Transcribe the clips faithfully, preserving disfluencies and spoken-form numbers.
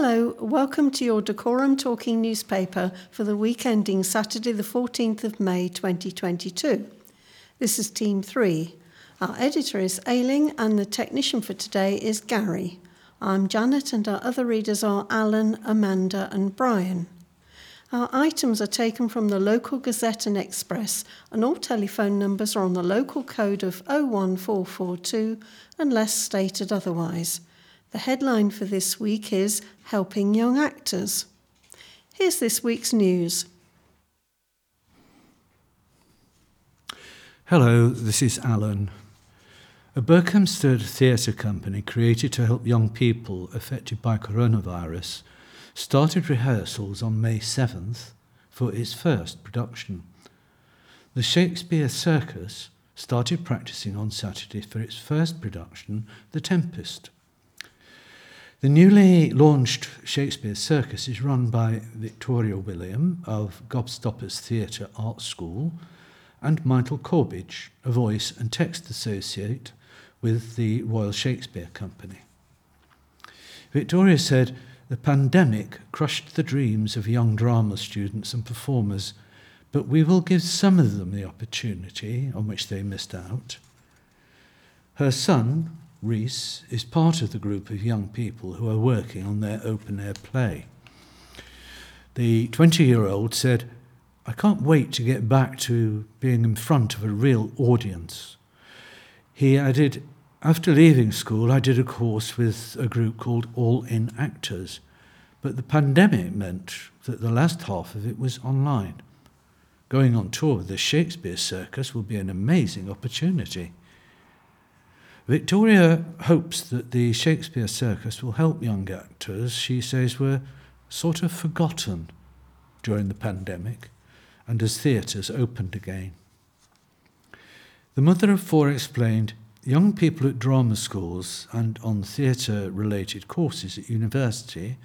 Hello, welcome to your Dacorum Talking newspaper for the week ending Saturday the fourteenth of May twenty twenty-two. This is Team three. Our editor is Ailing and the technician for today is Gary. I'm Janet and our other readers are Alan, Amanda and Brian. Our items are taken from the local Gazette and Express and all telephone numbers are on the local code of oh one four four two unless stated otherwise. The headline for this week is Helping Young Actors. Here's this week's news. Hello, this is Alan. A Berkhamsted Theatre Company created to help young people affected by coronavirus started rehearsals on May seventh for its first production. The Shakespeare Circus started practising on Saturday for its first production, The Tempest. The newly launched Shakespeare Circus is run by Victoria William of Gobstoppers Theatre Art School and Michael Corbidge, a voice and text associate with the Royal Shakespeare Company. Victoria said, "The pandemic crushed the dreams of young drama students and performers, but we will give some of them the opportunity on which they missed out." Her son, Rhys, is part of the group of young people who are working on their open-air play. The twenty-year-old said, "I can't wait to get back to being in front of a real audience." He added, "After leaving school, I did a course with a group called All In Actors, but the pandemic meant that the last half of it was online. Going on tour with the Shakespeare Circus will be an amazing opportunity." Victoria hopes that the Shakespeare Circus will help young actors she says were sort of forgotten during the pandemic and as theatres opened again. The mother of four explained, "Young people at drama schools and on theatre-related courses at university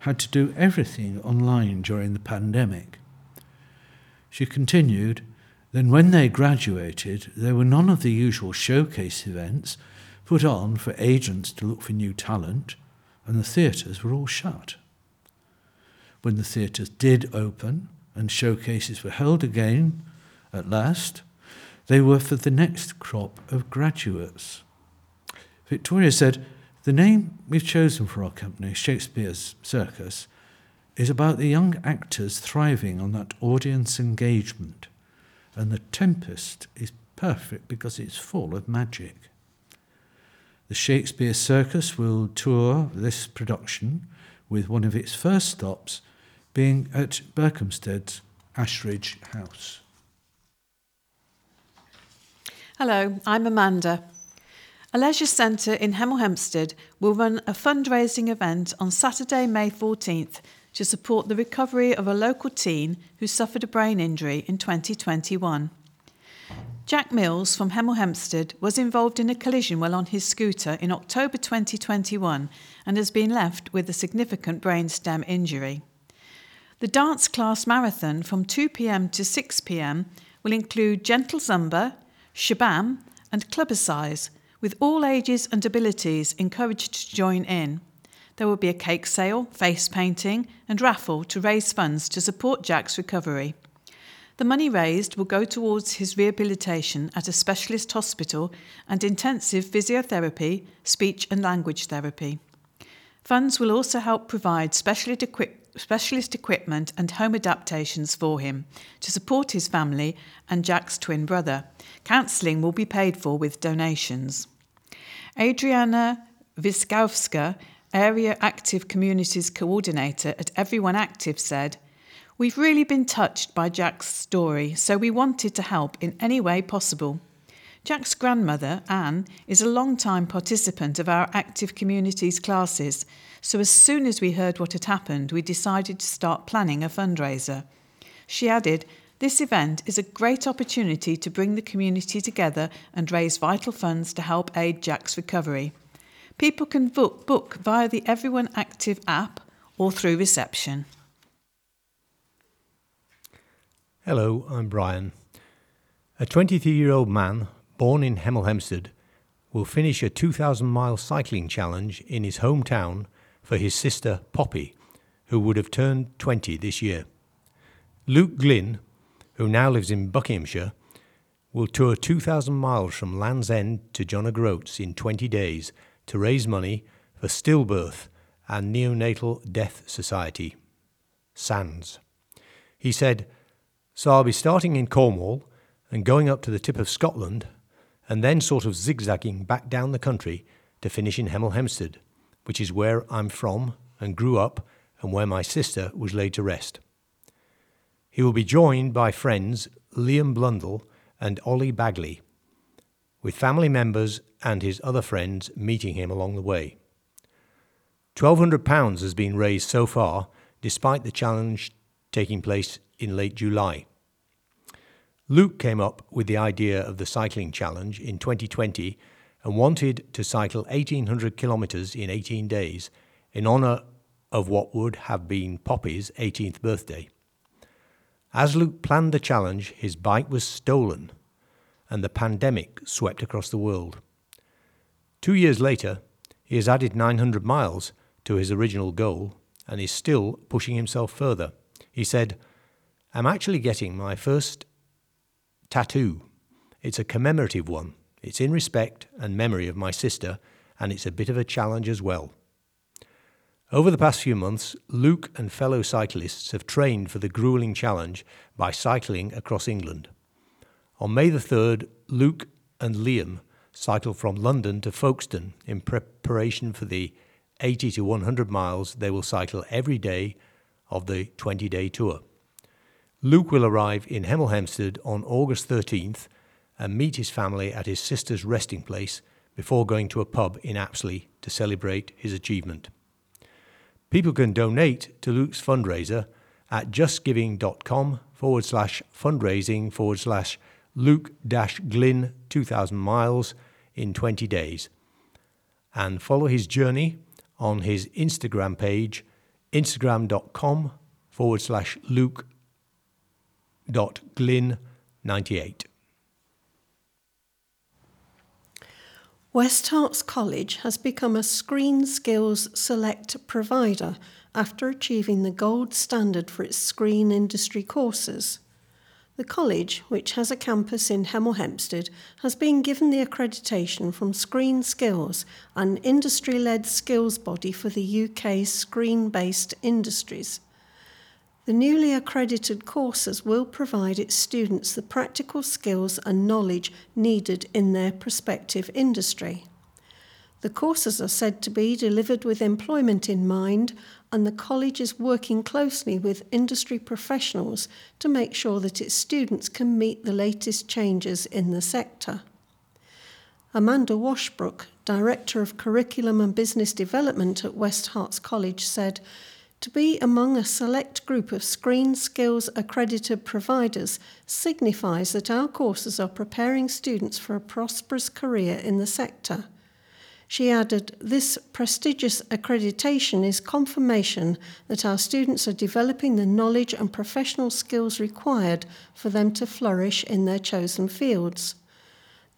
had to do everything online during the pandemic." She continued, "Then when they graduated, there were none of the usual showcase events put on for agents to look for new talent, and the theatres were all shut. When the theatres did open and showcases were held again, at last, they were for the next crop of graduates." Victoria said, "The name we've chosen for our company, Shakespeare's Circus, is about the young actors thriving on that audience engagement. And the Tempest is perfect because it's full of magic." The Shakespeare Circus will tour this production with one of its first stops being at Berkhamsted's Ashridge House. Hello, I'm Amanda. A leisure centre in Hemel Hempstead will run a fundraising event on Saturday, May fourteenth, to support the recovery of a local teen who suffered a brain injury in twenty twenty-one. Jack Mills from Hemel Hempstead was involved in a collision while on his scooter in October twenty twenty-one and has been left with a significant brainstem injury. The dance class marathon from two p.m. to six p.m. will include gentle zumba, shabam and clubbercise, with all ages and abilities encouraged to join in. There will be a cake sale, face painting and raffle to raise funds to support Jack's recovery. The money raised will go towards his rehabilitation at a specialist hospital and intensive physiotherapy, speech and language therapy. Funds will also help provide specialist, equip- specialist equipment and home adaptations for him to support his family and Jack's twin brother. Counselling will be paid for with donations. Adriana Wiskowska, Area Active Communities Coordinator at Everyone Active, said, "We've really been touched by Jack's story, so we wanted to help in any way possible. Jack's grandmother, Anne, is a long-time participant of our Active Communities classes, so as soon as we heard what had happened, we decided to start planning a fundraiser." She added, "This event is a great opportunity to bring the community together and raise vital funds to help aid Jack's recovery. People can book, book via the Everyone Active app or through reception." Hello, I'm Brian. A twenty-three-year-old man born in Hemel Hempstead will finish a two thousand mile cycling challenge in his hometown for his sister Poppy, who would have turned twenty this year. Luke Glynn, who now lives in Buckinghamshire, will tour two thousand miles from Land's End to John O'Groats in twenty days to raise money for Stillbirth and Neonatal Death Society, SANDS. He said, "So I'll be starting in Cornwall and going up to the tip of Scotland and then sort of zigzagging back down the country to finish in Hemel Hempstead, which is where I'm from and grew up and where my sister was laid to rest." He will be joined by friends Liam Blundell and Ollie Bagley, with family members and his other friends meeting him along the way. twelve hundred pounds has been raised so far, despite the challenge taking place in late July. Luke came up with the idea of the cycling challenge in twenty twenty and wanted to cycle eighteen hundred kilometres in eighteen days in honour of what would have been Poppy's eighteenth birthday. As Luke planned the challenge, his bike was stolen and the pandemic swept across the world. Two years later, he has added nine hundred miles to his original goal and is still pushing himself further. He said, "I'm actually getting my first tattoo. It's a commemorative one. It's in respect and memory of my sister, and it's a bit of a challenge as well." Over the past few months, Luke and fellow cyclists have trained for the gruelling challenge by cycling across England. On May the third, Luke and Liam cycle from London to Folkestone in preparation for the eighty to one hundred miles they will cycle every day of the twenty-day tour. Luke will arrive in Hemel Hempstead on August thirteenth and meet his family at his sister's resting place before going to a pub in Apsley to celebrate his achievement. People can donate to Luke's fundraiser at justgiving.com forward slash fundraising forward slash Luke dash Glynn two thousand miles in twenty days, and follow his journey on his Instagram page, instagram.com forward slash Luke dot Glynn ninety-eight. West Harts College has become a Screen Skills Select provider after achieving the gold standard for its screen industry courses. The college, which has a campus in Hemel Hempstead, has been given the accreditation from Screen Skills, an industry-led skills body for the U K's screen-based industries. The newly accredited courses will provide its students the practical skills and knowledge needed in their prospective industry. The courses are said to be delivered with employment in mind, and the college is working closely with industry professionals to make sure that its students can meet the latest changes in the sector. Amanda Washbrook, Director of Curriculum and Business Development at West Harts College, said, "To be among a select group of Screen Skills accredited providers signifies that our courses are preparing students for a prosperous career in the sector." She added, "This prestigious accreditation is confirmation that our students are developing the knowledge and professional skills required for them to flourish in their chosen fields."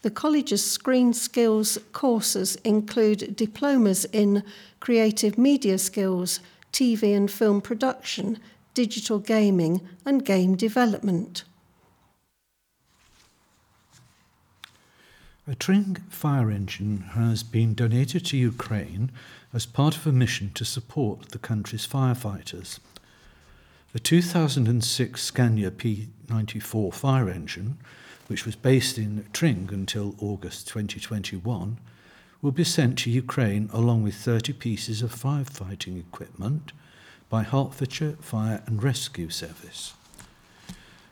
The college's Screen Skills courses include diplomas in creative media skills, T V and film production, digital gaming, and game development. A Tring fire engine has been donated to Ukraine as part of a mission to support the country's firefighters. The two thousand six Scania P ninety-four fire engine, which was based in Tring until August twenty twenty-one, will be sent to Ukraine along with thirty pieces of firefighting equipment by Hertfordshire Fire and Rescue Service.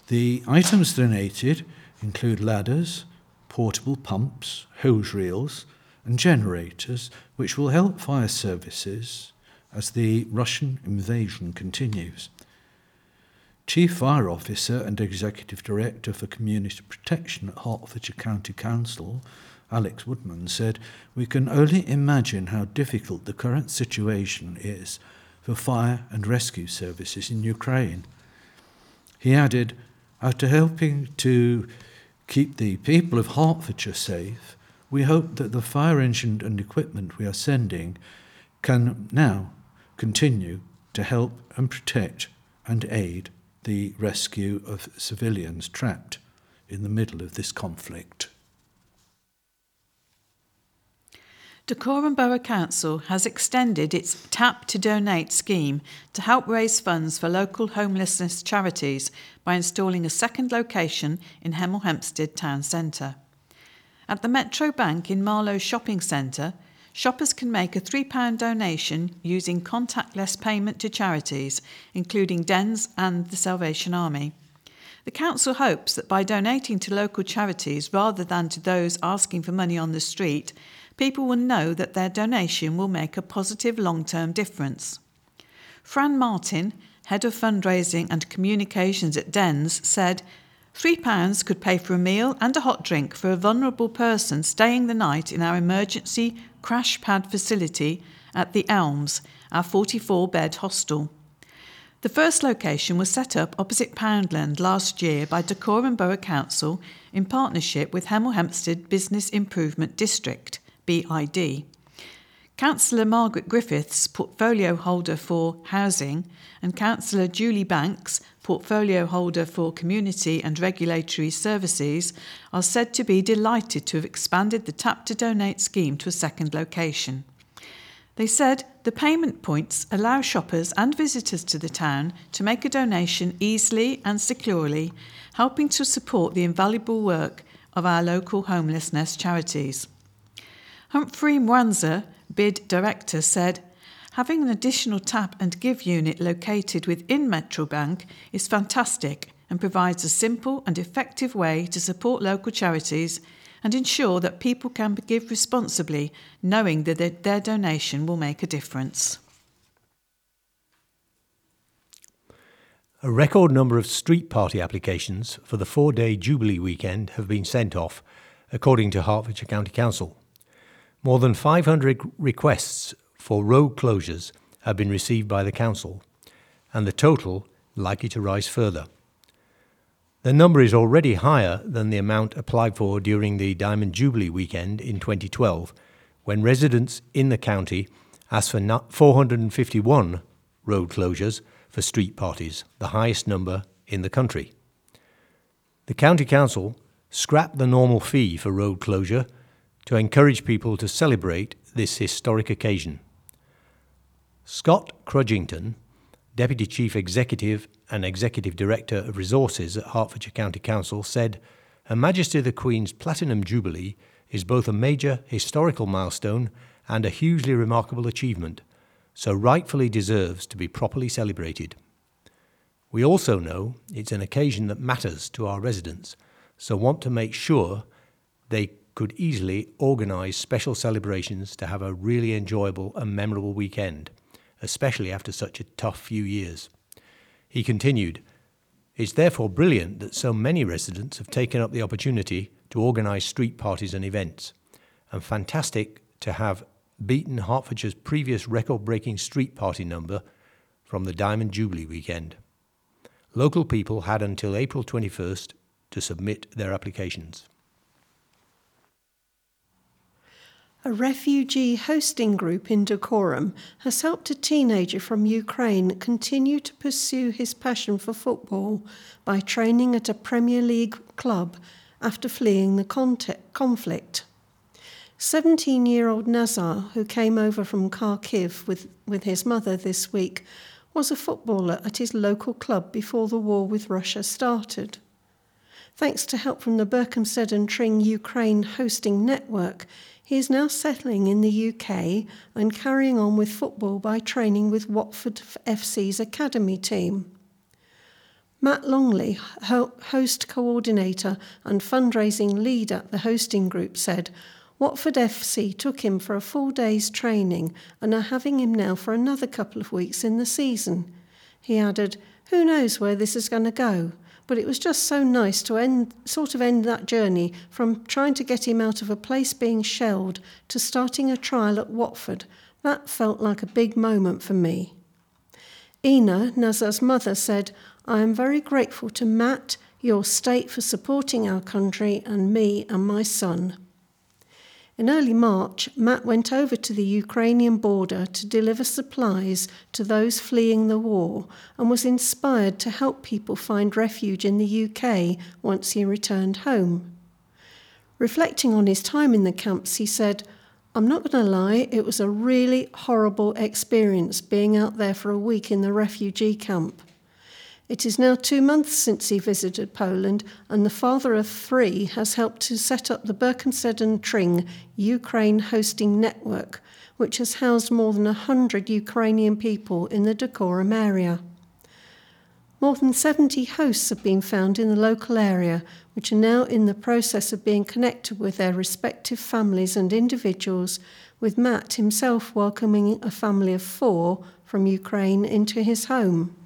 The items donated include ladders, portable pumps, hose reels and generators, which will help fire services as the Russian invasion continues. Chief Fire Officer and Executive Director for Community Protection at Hertfordshire County Council, Alex Woodman, said, "We can only imagine how difficult the current situation is for fire and rescue services in Ukraine." He added, "After helping to keep the people of Hertfordshire safe, we hope that the fire engine and equipment we are sending can now continue to help and protect and aid the rescue of civilians trapped in the middle of this conflict. Dacorum Borough Council has extended its Tap to Donate scheme to help raise funds for local homelessness charities by installing a second location in Hemel Hempstead town centre. At the Metro Bank in Marlow Shopping Centre, shoppers can make a three pounds donation using contactless payment to charities, including DENS and the Salvation Army. The council hopes that by donating to local charities rather than to those asking for money on the street, people will know that their donation will make a positive long-term difference. Fran Martin, Head of Fundraising and Communications at DENS, said, three pounds could pay for a meal and a hot drink for a vulnerable person staying the night in our emergency crash pad facility at The Elms, our forty-four bed hostel. The first location was set up opposite Poundland last year by Dacorum Borough Council in partnership with Hemel Hempstead Business Improvement District, B I D. Councillor Margaret Griffiths, portfolio holder for Housing, and Councillor Julie Banks, portfolio holder for Community and Regulatory Services, are said to be delighted to have expanded the Tap to Donate scheme to a second location. They said the payment points allow shoppers and visitors to the town to make a donation easily and securely, helping to support the invaluable work of our local homelessness charities. Humphrey Mwanza, BID Director, said, having an additional tap and give unit located within Metrobank is fantastic and provides a simple and effective way to support local charities and ensure that people can give responsibly, knowing that their donation will make a difference. A record number of street party applications for the four-day Jubilee weekend have been sent off, according to Hertfordshire County Council. More than five hundred requests for road closures have been received by the council, and the total likely to rise further. The number is already higher than the amount applied for during the Diamond Jubilee weekend in twenty twelve, when residents in the county asked for four hundred fifty-one road closures for street parties, the highest number in the country. The County Council scrapped the normal fee for road closure to encourage people to celebrate this historic occasion. Scott Crudgington, Deputy Chief Executive and Executive Director of Resources at Hertfordshire County Council, said, Her Majesty the Queen's Platinum Jubilee is both a major historical milestone and a hugely remarkable achievement, so rightfully deserves to be properly celebrated. We also know it's an occasion that matters to our residents, so want to make sure they could easily organise special celebrations to have a really enjoyable and memorable weekend, especially after such a tough few years. He continued, It's therefore brilliant that so many residents have taken up the opportunity to organise street parties and events, and fantastic to have beaten Hertfordshire's previous record-breaking street party number from the Diamond Jubilee weekend. Local people had until April twenty-first to submit their applications. A refugee hosting group in Dacorum has helped a teenager from Ukraine continue to pursue his passion for football by training at a Premier League club after fleeing the conflict. seventeen-year-old Nazar, who came over from Kharkiv with, with his mother this week, was a footballer at his local club before the war with Russia started. Thanks to help from the Berkhamsted and Tring Ukraine hosting network, he is now settling in the U K and carrying on with football by training with Watford F C's academy team. Matt Longley, host coordinator and fundraising lead at the hosting group, said, Watford F C took him for a full day's training and are having him now for another couple of weeks in the season. He added, Who knows where this is going to go? But it was just so nice to end, sort of end that journey from trying to get him out of a place being shelled to starting a trial at Watford. That felt like a big moment for me. Ina, Nazar's mother, said, I am very grateful to Matt, your state, for supporting our country and me and my son. In early March, Matt went over to the Ukrainian border to deliver supplies to those fleeing the war and was inspired to help people find refuge in the U K once he returned home. Reflecting on his time in the camps, he said, "I'm not going to lie, it was a really horrible experience being out there for a week in the refugee camp. It is now two months since he visited Poland, and the father of three has helped to set up the Berkhamsted and Tring Ukraine hosting network, which has housed more than one hundred Ukrainian people in the Dacorum area. More than seventy hosts have been found in the local area, which are now in the process of being connected with their respective families and individuals, with Matt himself welcoming a family of four from Ukraine into his home.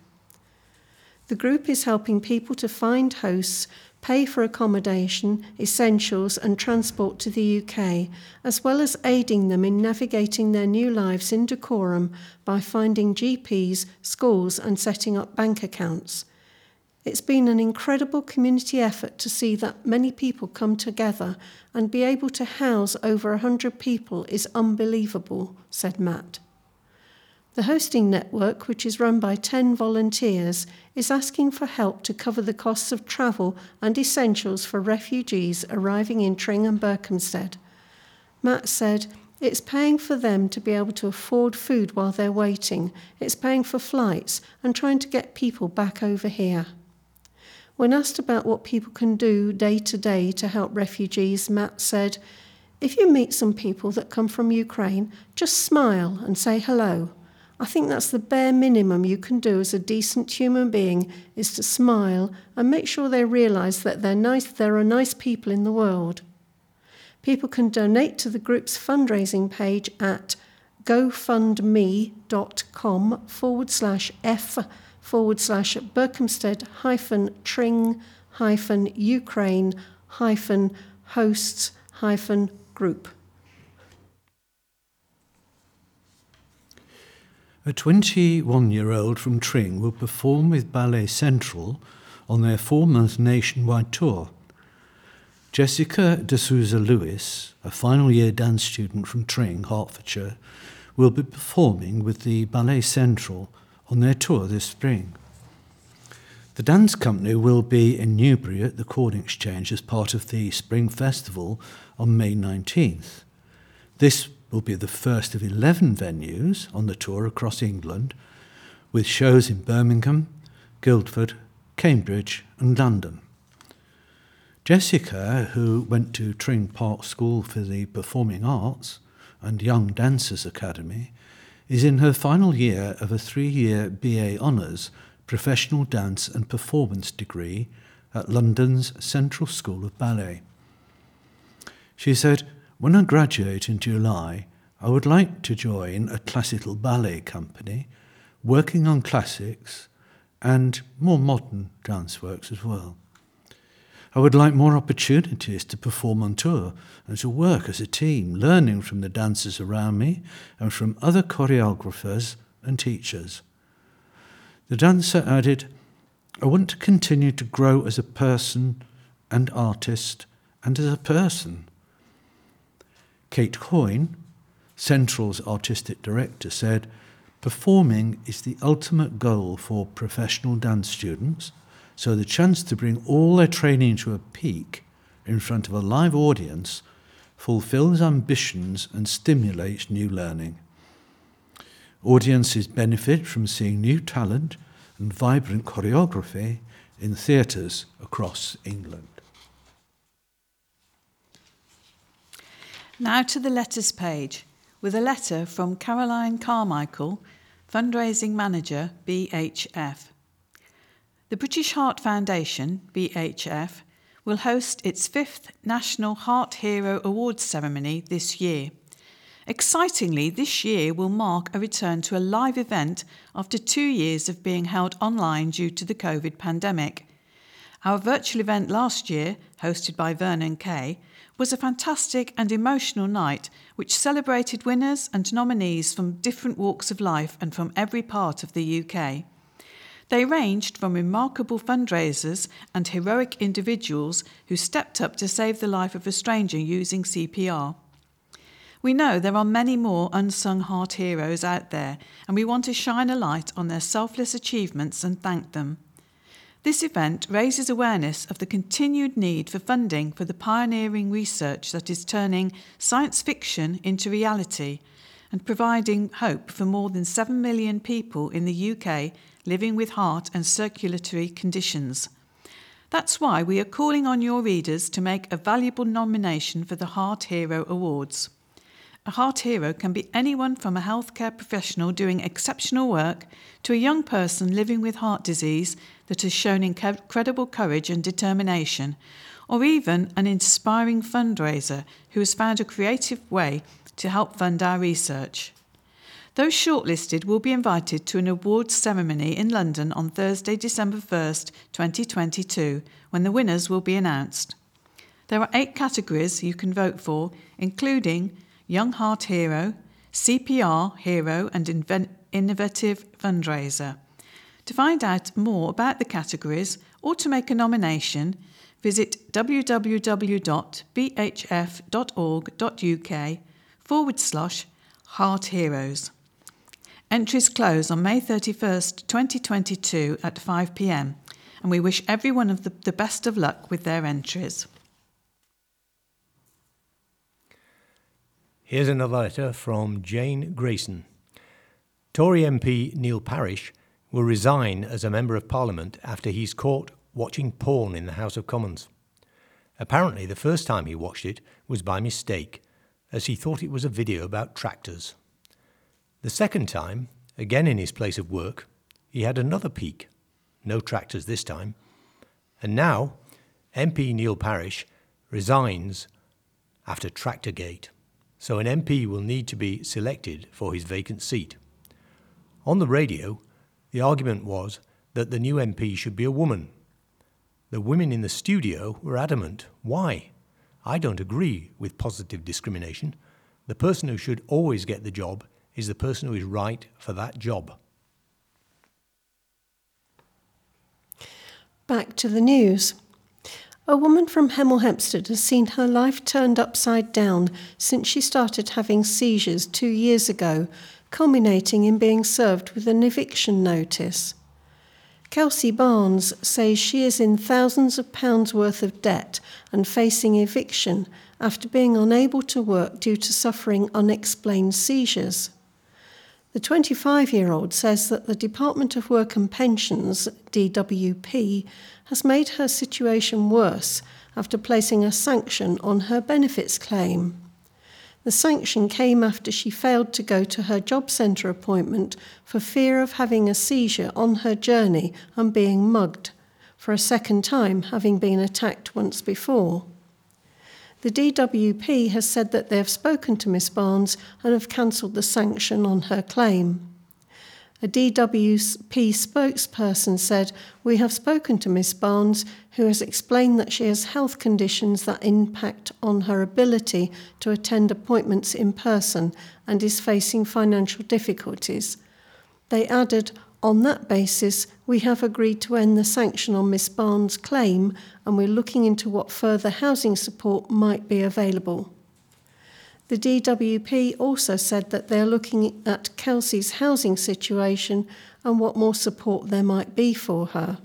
The group is helping people to find hosts, pay for accommodation, essentials and transport to the U K, as well as aiding them in navigating their new lives in Dacorum by finding G Ps, schools and setting up bank accounts. It's been an incredible community effort to see that many people come together, and be able to house over one hundred people is unbelievable," said Matt. The hosting network, which is run by ten volunteers, is asking for help to cover the costs of travel and essentials for refugees arriving in Tring and Berkhamsted. Matt said, "It's paying for them to be able to afford food while they're waiting. It's paying for flights and trying to get people back over here." When asked about what people can do day to day to help refugees, Matt said, "If you meet some people that come from Ukraine, just smile and say hello. I think that's the bare minimum you can do as a decent human being, is to smile and make sure they realise that they're nice, there are nice people in the world." People can donate to the group's fundraising page at gofundme.com forward slash F forward slash Berkhamsted hyphen Tring hyphen Ukraine hyphen hosts hyphen group. A twenty-one-year-old from Tring will perform with Ballet Central on their four-month nationwide tour. Jessica D'Souza-Lewis, a final-year dance student from Tring, Hertfordshire, will be performing with the Ballet Central on their tour this spring. The dance company will be in Newbury at the Corn Exchange as part of the Spring Festival on May nineteenth. This will be the first of eleven venues on the tour across England, with shows in Birmingham, Guildford, Cambridge and London. Jessica, who went to Tring Park School for the Performing Arts and Young Dancers Academy, is in her final year of a three-year B A Honours Professional Dance and Performance degree at London's Central School of Ballet. She said, "When I graduate in July, I would like to join a classical ballet company, working on classics and more modern dance works as well. I would like more opportunities to perform on tour and to work as a team, learning from the dancers around me and from other choreographers and teachers." The dancer added, "I want to continue to grow as a person and artist and as a person." Kate Coyne, Central's artistic director, said, "Performing is the ultimate goal for professional dance students, so the chance to bring all their training to a peak in front of a live audience fulfills ambitions and stimulates new learning. Audiences benefit from seeing new talent and vibrant choreography in theatres across England." Now to the letters page, with a letter from Caroline Carmichael, Fundraising Manager, B H F. The British Heart Foundation, B H F, will host its fifth National Heart Hero Awards ceremony this year. Excitingly, this year will mark a return to a live event after two years of being held online due to the COVID pandemic. Our virtual event last year, hosted by Vernon Kay, was a fantastic and emotional night which celebrated winners and nominees from different walks of life and from every part of the U K. They ranged from remarkable fundraisers and heroic individuals who stepped up to save the life of a stranger using C P R. We know there are many more unsung heart heroes out there, and we want to shine a light on their selfless achievements and thank them. This event raises awareness of the continued need for funding for the pioneering research that is turning science fiction into reality and providing hope for more than seven million people in the U K living with heart and circulatory conditions. That's why we are calling on your readers to make a valuable nomination for the Heart Hero Awards. A heart hero can be anyone from a healthcare professional doing exceptional work to a young person living with heart disease that has shown incredible courage and determination, or even an inspiring fundraiser who has found a creative way to help fund our research. Those shortlisted will be invited to an awards ceremony in London on Thursday, December first, twenty twenty-two, when the winners will be announced. There are eight categories you can vote for, including Young Heart Hero, C P R Hero and Inven- Innovative Fundraiser. To find out more about the categories or to make a nomination, visit www.bhf.org.uk forward slash Heart Heroes. Entries close on May thirty-first, twenty twenty-two at five p.m, and we wish everyone of the, the best of luck with their entries. Here's another letter from Jane Grayson. Tory M P Neil Parish will resign as a Member of Parliament after he's caught watching porn in the House of Commons. Apparently the first time he watched it was by mistake, as he thought it was a video about tractors. The second time, again in his place of work, he had another peek. No tractors this time. And now, M P Neil Parish resigns after Tractorgate, so an M P will need to be selected for his vacant seat. On the radio, the argument was that the new M P should be a woman. The women in the studio were adamant. Why? I don't agree with positive discrimination. The person who should always get the job is the person who is right for that job. Back to the news. A woman from Hemel Hempstead has seen her life turned upside down since she started having seizures two years ago, culminating in being served with an eviction notice. Kelsey Barnes says she is in thousands of pounds worth of debt and facing eviction after being unable to work due to suffering unexplained seizures. The twenty-five-year-old says that the Department of Work and Pensions, D W P, has made her situation worse after placing a sanction on her benefits claim. The sanction came after she failed to go to her job centre appointment for fear of having a seizure on her journey and being mugged, for a second time having been attacked once before. The D W P has said that they have spoken to Miss Barnes and have cancelled the sanction on her claim. A D W P spokesperson said, "We have spoken to Miss Barnes, who has explained that she has health conditions that impact on her ability to attend appointments in person and is facing financial difficulties." They added, "On that basis, we have agreed to end the sanction on Miss Barnes' claim, and we're looking into what further housing support might be available." The D W P also said that they're looking at Kelsey's housing situation and what more support there might be for her.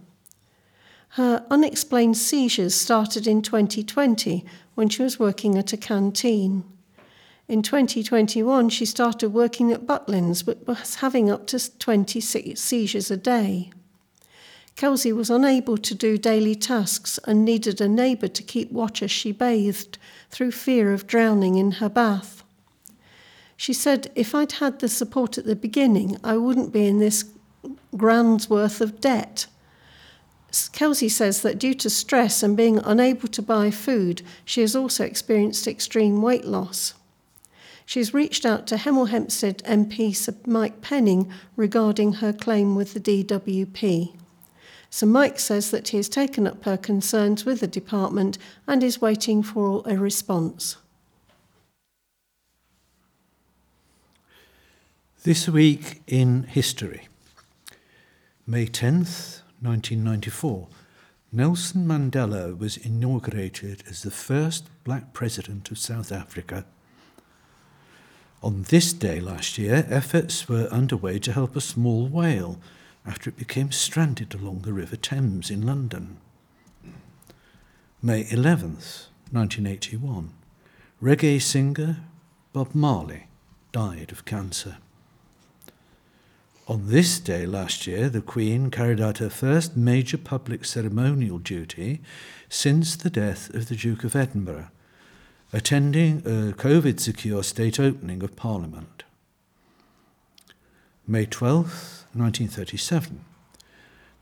Her unexplained seizures started in twenty twenty when she was working at a canteen. In twenty twenty-one, she started working at Butlins but was having up to twenty seizures a day. Kelsey was unable to do daily tasks and needed a neighbour to keep watch as she bathed through fear of drowning in her bath. She said, "If I'd had the support at the beginning, I wouldn't be in this grand's worth of debt." Kelsey says that due to stress and being unable to buy food, she has also experienced extreme weight loss. She's reached out to Hemel Hempstead M P Sir Mike Penning regarding her claim with the D W P. Sir Mike says that he has taken up her concerns with the department and is waiting for a response. This week in history. May tenth, nineteen ninety-four, Nelson Mandela was inaugurated as the first black president of South Africa. On this day last year, efforts were underway to help a small whale after it became stranded along the River Thames in London. May eleventh, nineteen eighty-one, reggae singer Bob Marley died of cancer. On this day last year, the Queen carried out her first major public ceremonial duty since the death of the Duke of Edinburgh, attending a COVID-secure state opening of Parliament. May twelfth, nineteen thirty-seven,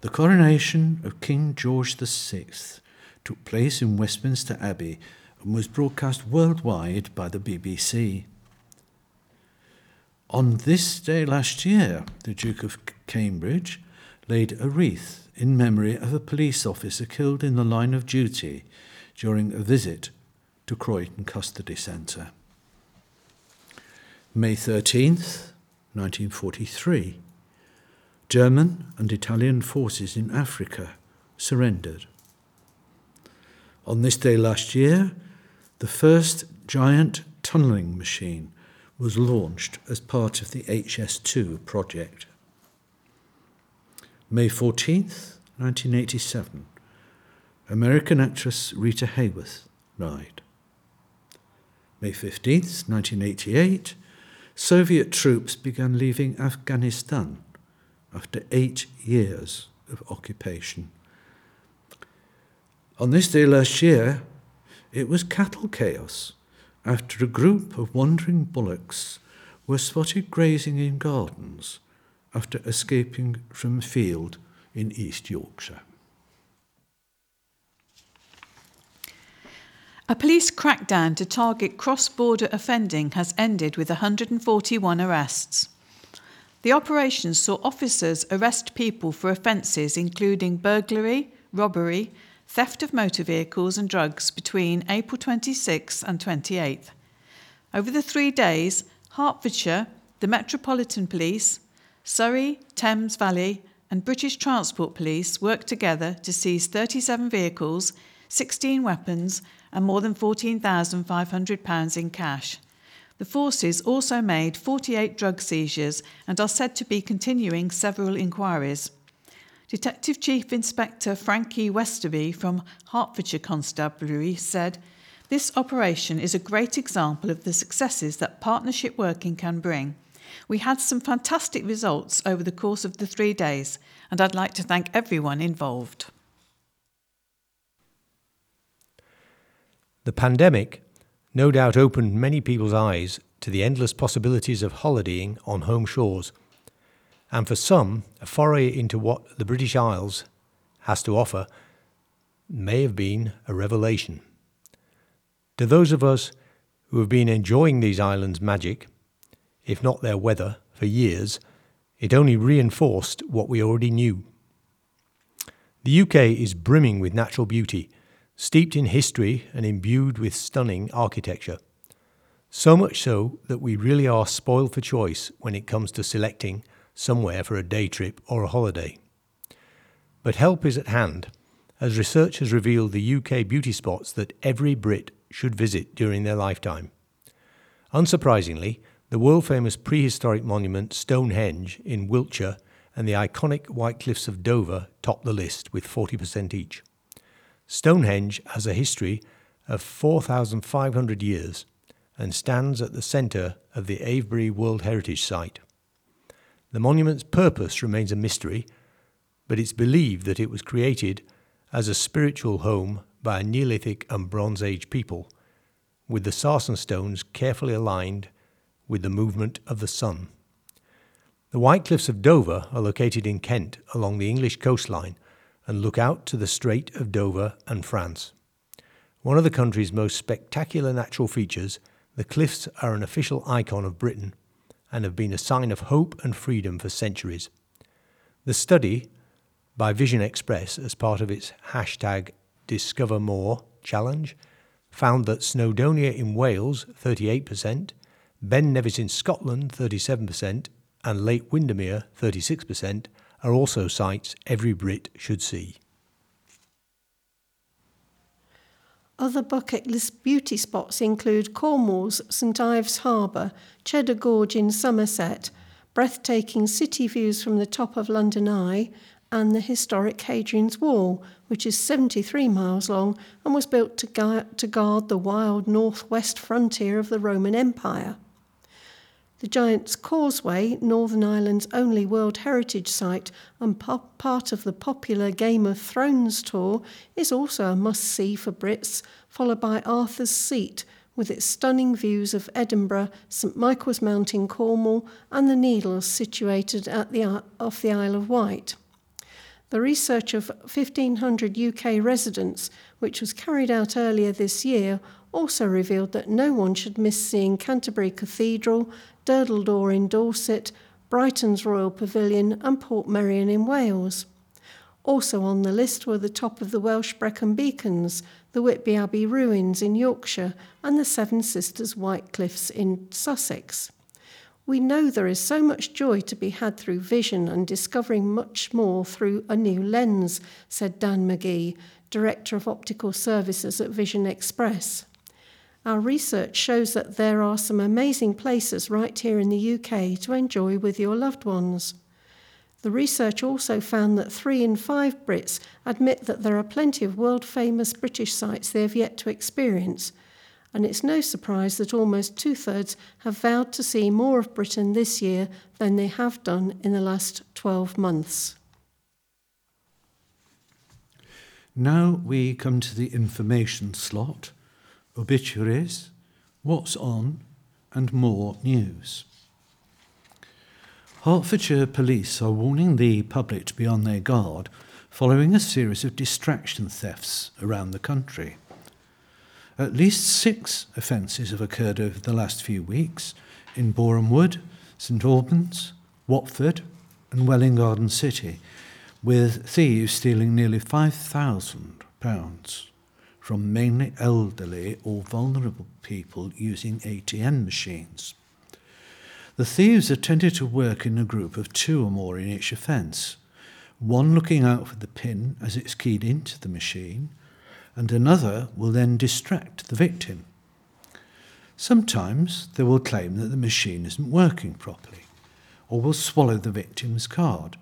the coronation of King George the Sixth took place in Westminster Abbey and was broadcast worldwide by the B B C. On this day last year, the Duke of Cambridge laid a wreath in memory of a police officer killed in the line of duty during a visit to Croydon Custody Centre. May thirteenth, nineteen forty-three, German and Italian forces in Africa surrendered. On this day last year, the first giant tunnelling machine was launched as part of the H S two project. May fourteenth, nineteen eighty-seven, American actress Rita Hayworth died. May fifteenth, nineteen eighty-eight, Soviet troops began leaving Afghanistan after eight years of occupation. On this day last year, it was cattle chaos after a group of wandering bullocks were spotted grazing in gardens after escaping from a field in East Yorkshire. A police crackdown to target cross-border offending has ended with one hundred forty-one arrests. The operation saw officers arrest people for offences including burglary, robbery, theft of motor vehicles and drugs between April twenty-sixth and twenty-eighth. Over the three days, Hertfordshire, the Metropolitan Police, Surrey, Thames Valley and British Transport Police worked together to seize thirty-seven vehicles, sixteen weapons and more than fourteen thousand five hundred pounds in cash. The forces also made forty-eight drug seizures and are said to be continuing several inquiries. Detective Chief Inspector Frankie Westerby from Hertfordshire Constabulary said, "This operation is a great example of the successes that partnership working can bring. We had some fantastic results over the course of the three days, and I'd like to thank everyone involved." The pandemic no doubt opened many people's eyes to the endless possibilities of holidaying on home shores, and for some, a foray into what the British Isles has to offer may have been a revelation. To those of us who have been enjoying these islands' magic, if not their weather, for years, it only reinforced what we already knew. The U K is brimming with natural beauty, steeped in history and imbued with stunning architecture. So much so that we really are spoiled for choice when it comes to selecting somewhere for a day trip or a holiday. But help is at hand, as research has revealed the U K beauty spots that every Brit should visit during their lifetime. Unsurprisingly, the world-famous prehistoric monument Stonehenge in Wiltshire and the iconic White Cliffs of Dover top the list with forty percent each. Stonehenge has a history of four thousand five hundred years and stands at the centre of the Avebury World Heritage Site. The monument's purpose remains a mystery, but it's believed that it was created as a spiritual home by a Neolithic and Bronze Age people, with the sarsen stones carefully aligned with the movement of the sun. The White Cliffs of Dover are located in Kent along the English coastline and look out to the Strait of Dover and France. One of the country's most spectacular natural features, the cliffs are an official icon of Britain and have been a sign of hope and freedom for centuries. The study by Vision Express as part of its hashtag Discover More challenge found that Snowdonia in Wales, thirty-eight percent, Ben Nevis in Scotland, thirty-seven percent, and Lake Windermere, thirty-six percent, are also sites every Brit should see. Other bucket list beauty spots include Cornwall's Saint Ives Harbour, Cheddar Gorge in Somerset, breathtaking city views from the top of London Eye, and the historic Hadrian's Wall, which is seventy-three miles long and was built to, gu- to guard the wild northwest frontier of the Roman Empire. The Giant's Causeway, Northern Ireland's only World Heritage Site and po- part of the popular Game of Thrones tour, is also a must-see for Brits, followed by Arthur's Seat, with its stunning views of Edinburgh, St Michael's Mount in Cornwall and the Needles situated at the, off the Isle of Wight. The research of fifteen hundred U K residents, which was carried out earlier this year, also revealed that no one should miss seeing Canterbury Cathedral, Durdledore in Dorset, Brighton's Royal Pavilion and Port Merion in Wales. Also on the list were the top of the Welsh Brecon Beacons, the Whitby Abbey Ruins in Yorkshire and the Seven Sisters White Cliffs in Sussex. We know there is so much joy to be had through vision and discovering much more through a new lens, said Dan McGee, Director of Optical Services at Vision Express. Our research shows that there are some amazing places right here in the U K to enjoy with your loved ones. The research also found that three in five Brits admit that there are plenty of world-famous British sites they have yet to experience, and it's no surprise that almost two-thirds have vowed to see more of Britain this year than they have done in the last twelve months. Now we come to the information slot, obituaries, what's on, and more news. Hertfordshire police are warning the public to be on their guard following a series of distraction thefts around the country. At least six offences have occurred over the last few weeks in Boreham Wood, St Albans, Watford and Welwyn Garden City, with thieves stealing nearly five thousand pounds. From mainly elderly or vulnerable people using A T M machines. The thieves had tended to work in a group of two or more in each offence, one looking out for the pin as it's keyed into the machine, and another will then distract the victim. Sometimes they will claim that the machine isn't working properly, or will swallow the victim's card,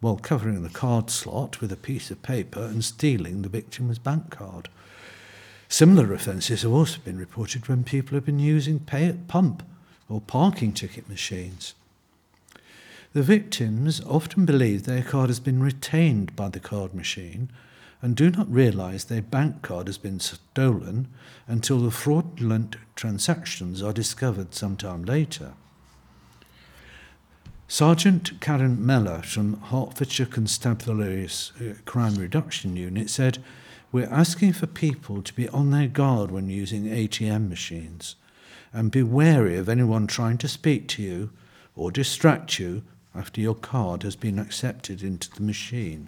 while covering the card slot with a piece of paper and stealing the victim's bank card. Similar offences have also been reported when people have been using pay at pump or parking ticket machines. The victims often believe their card has been retained by the card machine and do not realise their bank card has been stolen until the fraudulent transactions are discovered sometime later. Sergeant Karen Meller from Hertfordshire Constabulary's Crime Reduction Unit said, "We're asking for people to be on their guard when using A T M machines and be wary of anyone trying to speak to you or distract you after your card has been accepted into the machine.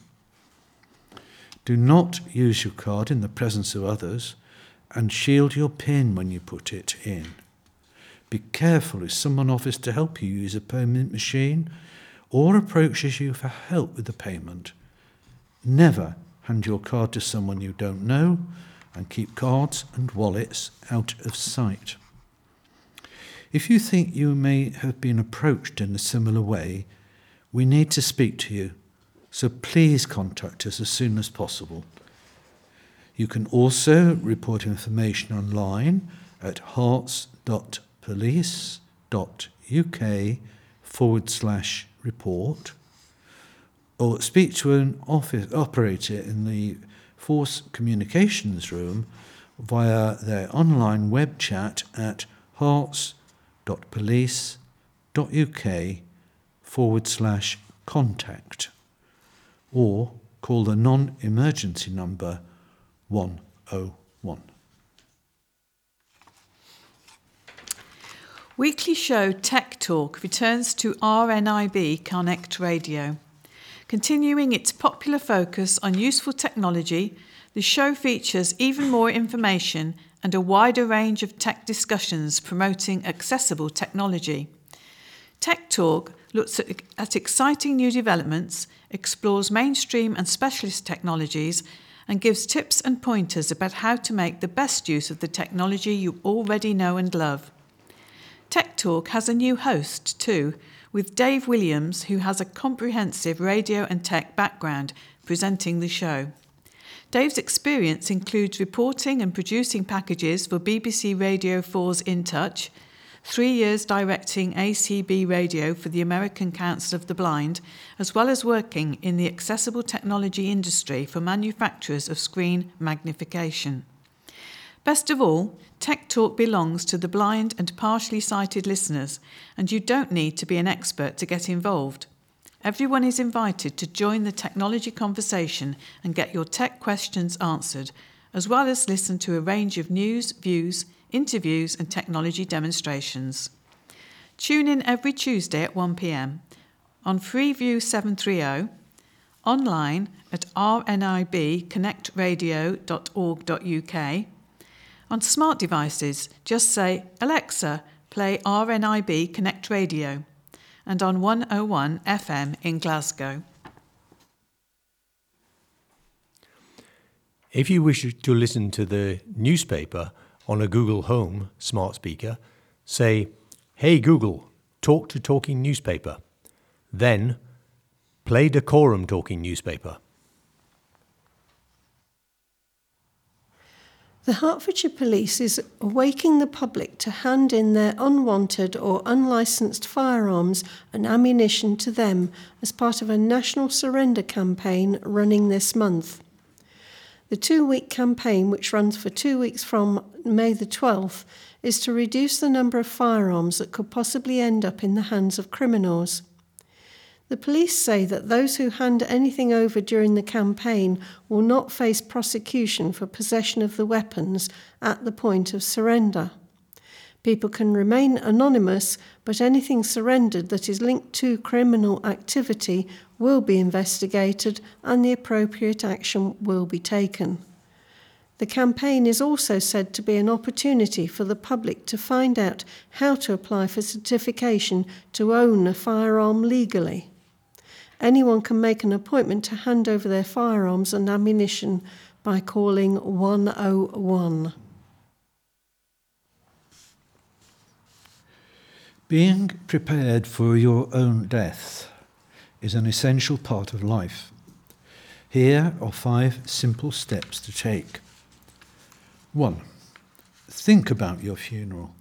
Do not use your card in the presence of others and shield your PIN when you put it in. Be careful if someone offers to help you use a payment machine or approaches you for help with the payment. Never hand your card to someone you don't know, and keep cards and wallets out of sight. If you think you may have been approached in a similar way, we need to speak to you, so please contact us as soon as possible. You can also report information online at hearts dot org. police.uk forward slash report, or speak to an office operator in the Force Communications Room via their online web chat at hearts.police.uk forward slash contact, or call the non-emergency number one oh one. Weekly show Tech Talk returns to R N I B Connect Radio. Continuing its popular focus on useful technology, the show features even more information and a wider range of tech discussions promoting accessible technology. Tech Talk looks at, at exciting new developments, explores mainstream and specialist technologies, and gives tips and pointers about how to make the best use of the technology you already know and love. Tech Talk has a new host too, with Dave Williams, who has a comprehensive radio and tech background, presenting the show. Dave's experience includes reporting and producing packages for B B C Radio four's In Touch, three years directing A C B Radio for the American Council of the Blind, as well as working in the accessible technology industry for manufacturers of screen magnification. Best of all, Tech Talk belongs to the blind and partially sighted listeners, and you don't need to be an expert to get involved. Everyone is invited to join the technology conversation and get your tech questions answered, as well as listen to a range of news, views, interviews and technology demonstrations. Tune in every Tuesday at one p.m. on Freeview seven thirty, online at r n i b connect radio dot org dot u k. On smart devices, just say, "Alexa, play R N I B Connect Radio," and on one oh one F M in Glasgow. If you wish to listen to the newspaper on a Google Home smart speaker, say, "Hey Google, talk to Talking Newspaper." Then, play Dacorum Talking Newspaper. The Hertfordshire Police is awaking the public to hand in their unwanted or unlicensed firearms and ammunition to them as part of a national surrender campaign running this month. The two-week campaign, which runs for two weeks from May the twelfth, is to reduce the number of firearms that could possibly end up in the hands of criminals. The police say that those who hand anything over during the campaign will not face prosecution for possession of the weapons at the point of surrender. People can remain anonymous, but anything surrendered that is linked to criminal activity will be investigated and the appropriate action will be taken. The campaign is also said to be an opportunity for the public to find out how to apply for certification to own a firearm legally. Anyone can make an appointment to hand over their firearms and ammunition by calling one oh one. Being prepared for your own death is an essential part of life. Here are five simple steps to take. One, think about your funeral.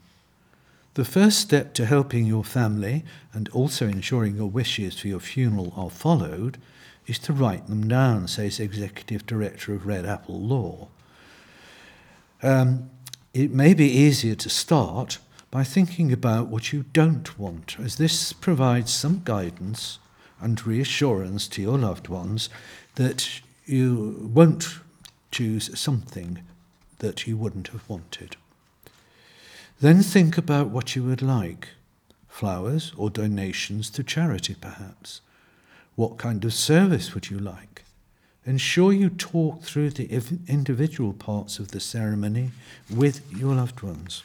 The first step to helping your family and also ensuring your wishes for your funeral are followed is to write them down, says Executive Director of Red Apple Law. Um, it may be easier to start by thinking about what you don't want, as this provides some guidance and reassurance to your loved ones that you won't choose something that you wouldn't have wanted. Then think about what you would like. Flowers or donations to charity, perhaps. What kind of service would you like? Ensure you talk through the individual parts of the ceremony with your loved ones.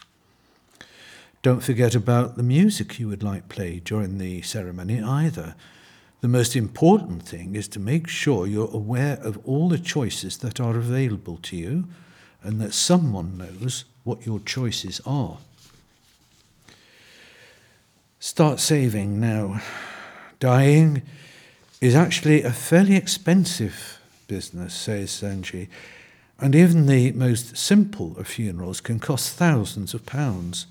Don't forget about the music you would like played during the ceremony either. The most important thing is to make sure you're aware of all the choices that are available to you and that someone knows what your choices are. Start saving now. Dying is actually a fairly expensive business, says Angie, and even the most simple of funerals can cost thousands of pounds.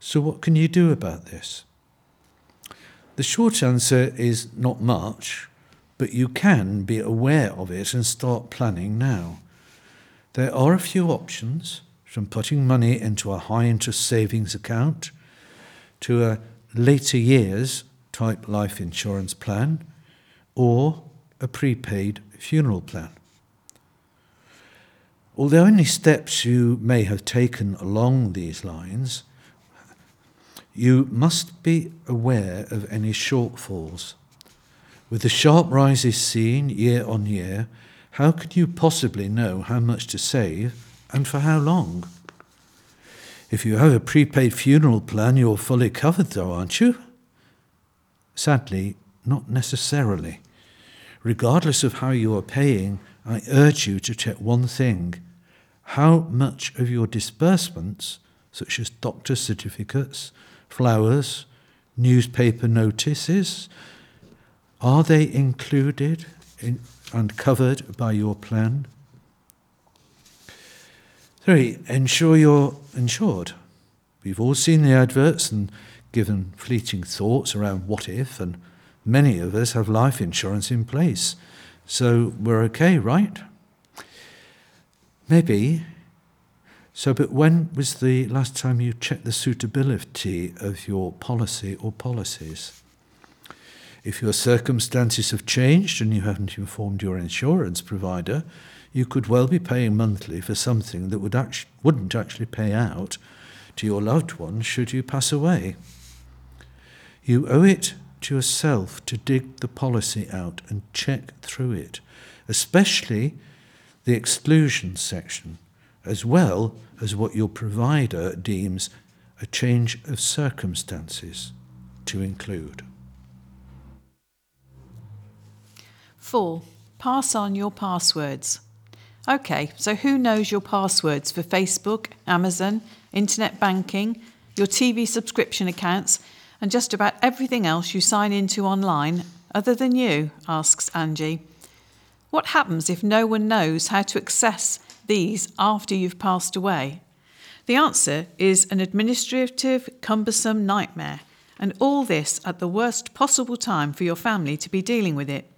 So what can you do about this? The short answer is not much, but you can be aware of it and start planning now. There are a few options, from putting money into a high-interest savings account to a later years type life insurance plan or a prepaid funeral plan. Although any steps you may have taken along these lines, you must be aware of any shortfalls. With the sharp rises seen year on year, how could you possibly know how much to save and for how long? If you have a prepaid funeral plan, you're fully covered though, aren't you? Sadly, not necessarily. Regardless of how you are paying I urge you to check one thing. How much of your disbursements, such as doctor's certificates, flowers, newspaper notices, are they included in and covered by your plan? Three, ensure you're insured. We've all seen the adverts and given fleeting thoughts around what if, and many of us have life insurance in place, so we're okay, right? Maybe. So, but when was the last time you checked the suitability of your policy or policies? If your circumstances have changed and you haven't informed your insurance provider, you could well be paying monthly for something that would actu- wouldn't actually pay out to your loved one should you pass away. You owe it to yourself to dig the policy out and check through it, especially the exclusion section, as well as what your provider deems a change of circumstances to include. Four. Pass on your passwords. Okay, so who knows your passwords for Facebook, Amazon, internet banking, your T V subscription accounts, and just about everything else you sign into online other than you, asks Angie. What happens if no one knows how to access these after you've passed away? The answer is an administrative, cumbersome nightmare, and all this at the worst possible time for your family to be dealing with it.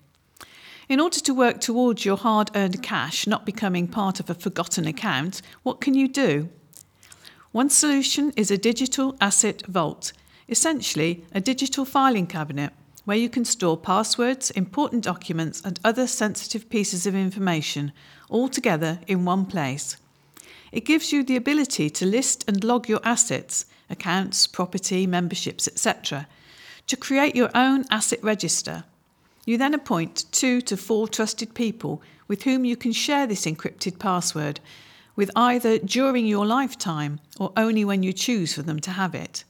In order to work towards your hard-earned cash not becoming part of a forgotten account, what can you do? One solution is a digital asset vault, essentially a digital filing cabinet where you can store passwords, important documents and other sensitive pieces of information, all together in one place. It gives you the ability to list and log your assets, accounts, property, memberships, et cetera, to create your own asset register. You then appoint two to four trusted people with whom you can share this encrypted password, with either during your lifetime or only when you choose for them to have it.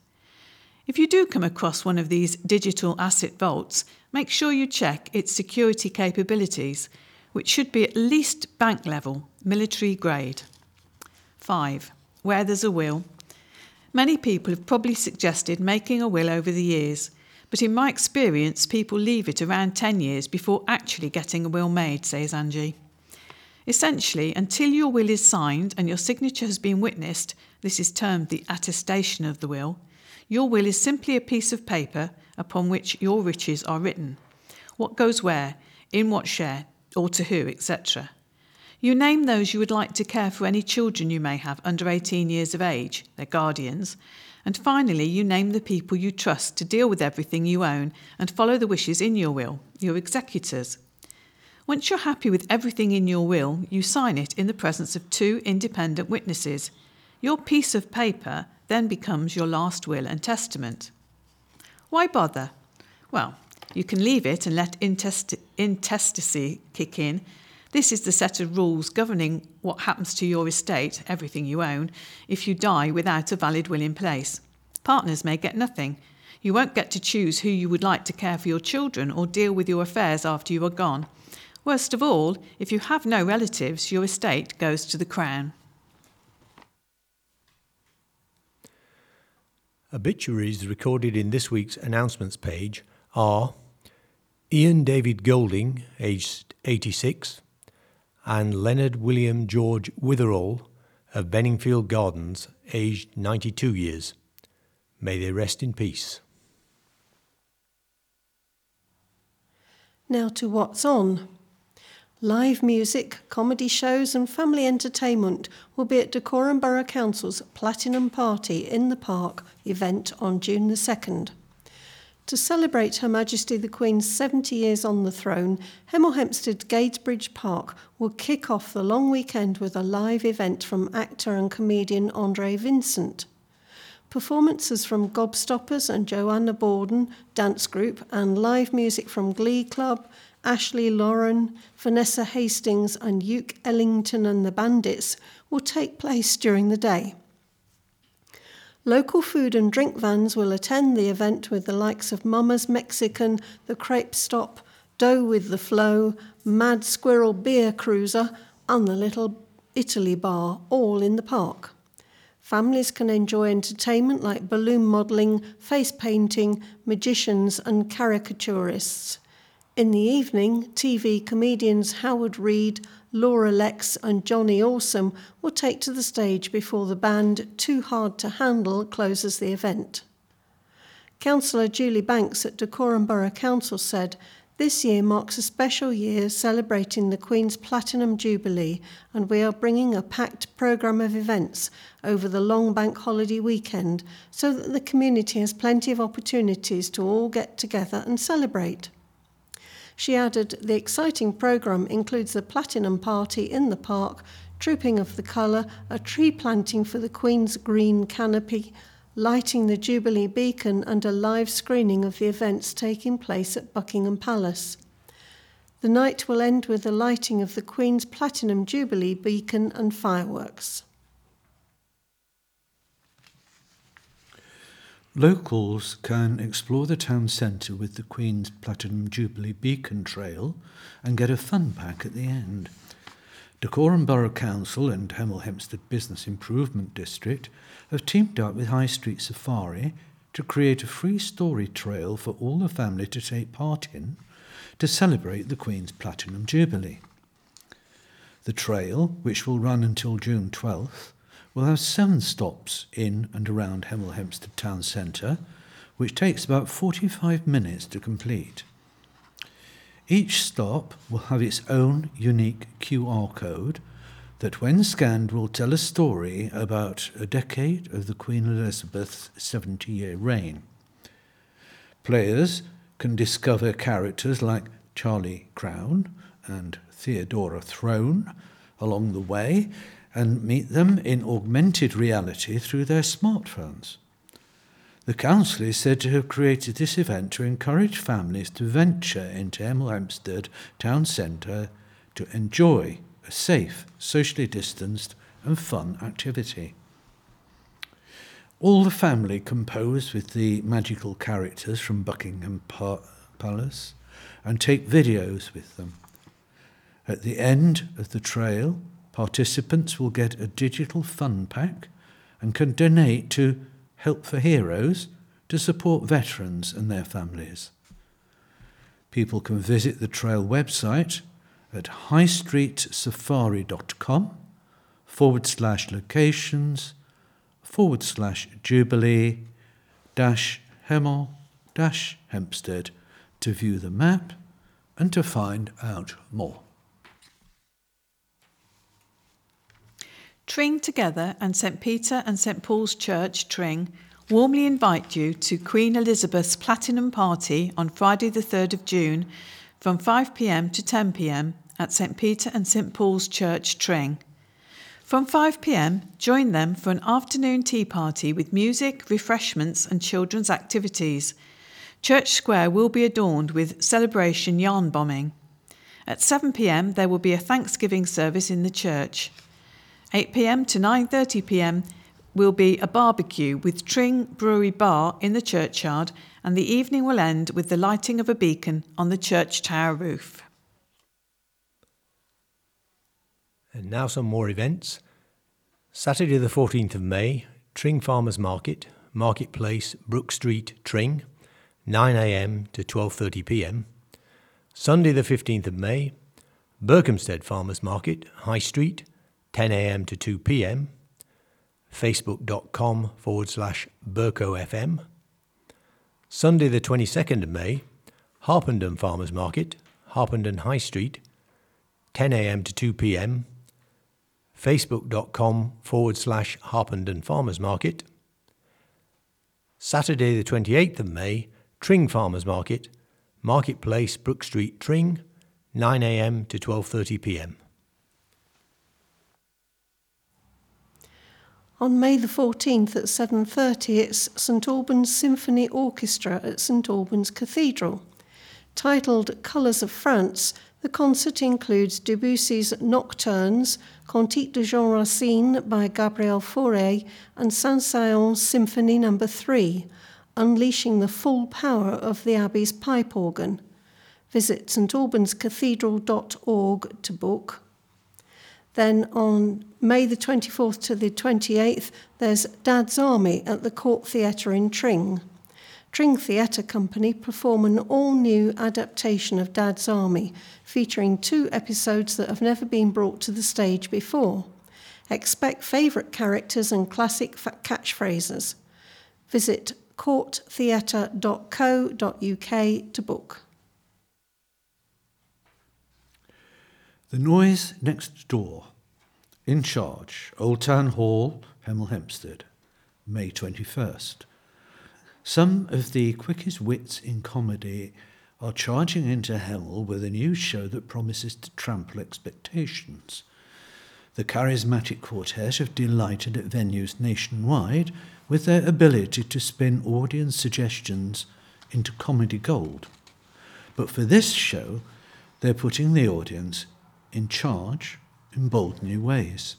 If you do come across one of these digital asset vaults, make sure you check its security capabilities, which should be at least bank level, military grade. Five. Where there's a will. Many people have probably suggested making a will over the years, but in my experience, people leave it around ten years before actually getting a will made, says Angie. Essentially, until your will is signed and your signature has been witnessed, this is termed the attestation of the will, your will is simply a piece of paper upon which your riches are written. What goes where, in what share, or to who, et cetera. You name those you would like to care for any children you may have under eighteen years of age, their guardians, and finally you name the people you trust to deal with everything you own and follow the wishes in your will, your executors. Once you're happy with everything in your will, you sign it in the presence of two independent witnesses. Your piece of paper then becomes your last will and testament. Why bother? Well, you can leave it and let intest- intestacy kick in. This is the set of rules governing what happens to your estate, everything you own, if you die without a valid will in place. Partners may get nothing. You won't get to choose who you would like to care for your children or deal with your affairs after you are gone. Worst of all, if you have no relatives, your estate goes to the Crown. Obituaries recorded in this week's announcements page are Ian David Golding, aged eighty-six, and Leonard William George Witherall of Benningfield Gardens, aged ninety-two years. May they rest in peace. Now to what's on. Live music, comedy shows and family entertainment will be at Dacorum Borough Council's Platinum Party in the Park event on June the second. To celebrate Her Majesty the Queen's seventy years on the throne, Hemel Hempstead's Gadesbridge Park will kick off the long weekend with a live event from actor and comedian Andre Vincent. Performances from Gobstoppers and Joanna Borden, dance group, and live music from Glee Club, Ashley Lauren, Vanessa Hastings and Uke Ellington and the Bandits will take place during the day. Local food and drink vans will attend the event with the likes of Mama's Mexican, The Crepe Stop, Dough with the Flow, Mad Squirrel Beer Cruiser and the Little Italy Bar, all in the park. Families can enjoy entertainment like balloon modelling, face painting, magicians and caricaturists. In the evening, T V comedians Howard Reed, Laura Lex and Johnny Awesome will take to the stage before the band Too Hard to Handle closes the event. Councillor Julie Banks at Dacorum Borough Council said, "This year marks a special year celebrating the Queen's Platinum Jubilee, and we are bringing a packed programme of events over the long bank holiday weekend so that the community has plenty of opportunities to all get together and celebrate." She added, "The exciting programme includes the Platinum Party in the park, Trooping of the Colour, a tree planting for the Queen's Green Canopy, lighting the Jubilee Beacon and a live screening of the events taking place at Buckingham Palace. The night will end with the lighting of the Queen's Platinum Jubilee Beacon and fireworks." Locals can explore the town centre with the Queen's Platinum Jubilee Beacon Trail and get a fun pack at the end. Dacorum Borough Council and Hemel Hempstead Business Improvement District have teamed up with High Street Safari to create a free story trail for all the family to take part in to celebrate the Queen's Platinum Jubilee. The trail, which will run until June twelfth, will have seven stops in and around Hemel Hempstead Town Centre, which takes about forty-five minutes to complete. Each stop will have its own unique Q R code that, when scanned, will tell a story about a decade of the Queen Elizabeth's seventy-year reign. Players can discover characters like Charlie Crown and Theodora Throne along the way and meet them in augmented reality through their smartphones. The council is said to have created this event to encourage families to venture into Hemel Hempstead Town Centre to enjoy a safe, socially distanced and fun activity. All the family compose with the magical characters from Buckingham Par- Palace and take videos with them. At the end of the trail, participants will get a digital fun pack and can donate to Help for Heroes to support veterans and their families. People can visit the trail website at highstreetsafari.com forward slash locations forward slash jubilee dash Hemel dash Hempstead to view the map and to find out more. Tring Together and St Peter and St Paul's Church, Tring, warmly invite you to Queen Elizabeth's Platinum Party on Friday the third of June from five p.m. to ten p.m. at St Peter and St Paul's Church, Tring. From five p.m, join them for an afternoon tea party with music, refreshments and children's activities. Church Square will be adorned with Celebration Yarn Bombing. At seven p.m, there will be a Thanksgiving service in the church. eight p.m. to nine thirty p.m. will be a barbecue with Tring Brewery Bar in the churchyard, and the evening will end with the lighting of a beacon on the church tower roof. And now some more events. Saturday the fourteenth of May, Tring Farmers Market, Marketplace, Brook Street, Tring, nine a.m. to twelve thirty p.m. Sunday the fifteenth of May, Berkhamsted Farmers Market, High Street, ten a.m. to two p.m, facebook.com forward slash BercoFM. Sunday the twenty-second of May, Harpenden Farmers Market, Harpenden High Street, ten a.m. to two p.m, facebook.com forward slash Harpenden Farmers Market. Saturday the twenty-eighth of May, Tring Farmers Market, Marketplace, Brook Street, Tring, nine a.m. to twelve thirty p.m. On May the fourteenth at seven thirty, it's St Albans Symphony Orchestra at St Albans Cathedral. Titled Colours of France, the concert includes Debussy's Nocturnes, Cantique de Jean Racine by Gabriel Fauré, and Saint-Saëns Symphony number three, unleashing the full power of the Abbey's pipe organ. Visit st albans cathedral dot org to book. Then on May the twenty-fourth to the twenty-eighth, there's Dad's Army at the Court Theatre in Tring. Tring Theatre Company perform an all-new adaptation of Dad's Army, featuring two episodes that have never been brought to the stage before. Expect favourite characters and classic catchphrases. Visit court theatre dot co dot uk to book. The Noise Next Door. In Charge, Old Town Hall, Hemel Hempstead, May twenty-first. Some of the quickest wits in comedy are charging into Hemel with a new show that promises to trample expectations. The charismatic quartet have delighted at venues nationwide with their ability to spin audience suggestions into comedy gold. But for this show, they're putting the audience in charge in bold new ways.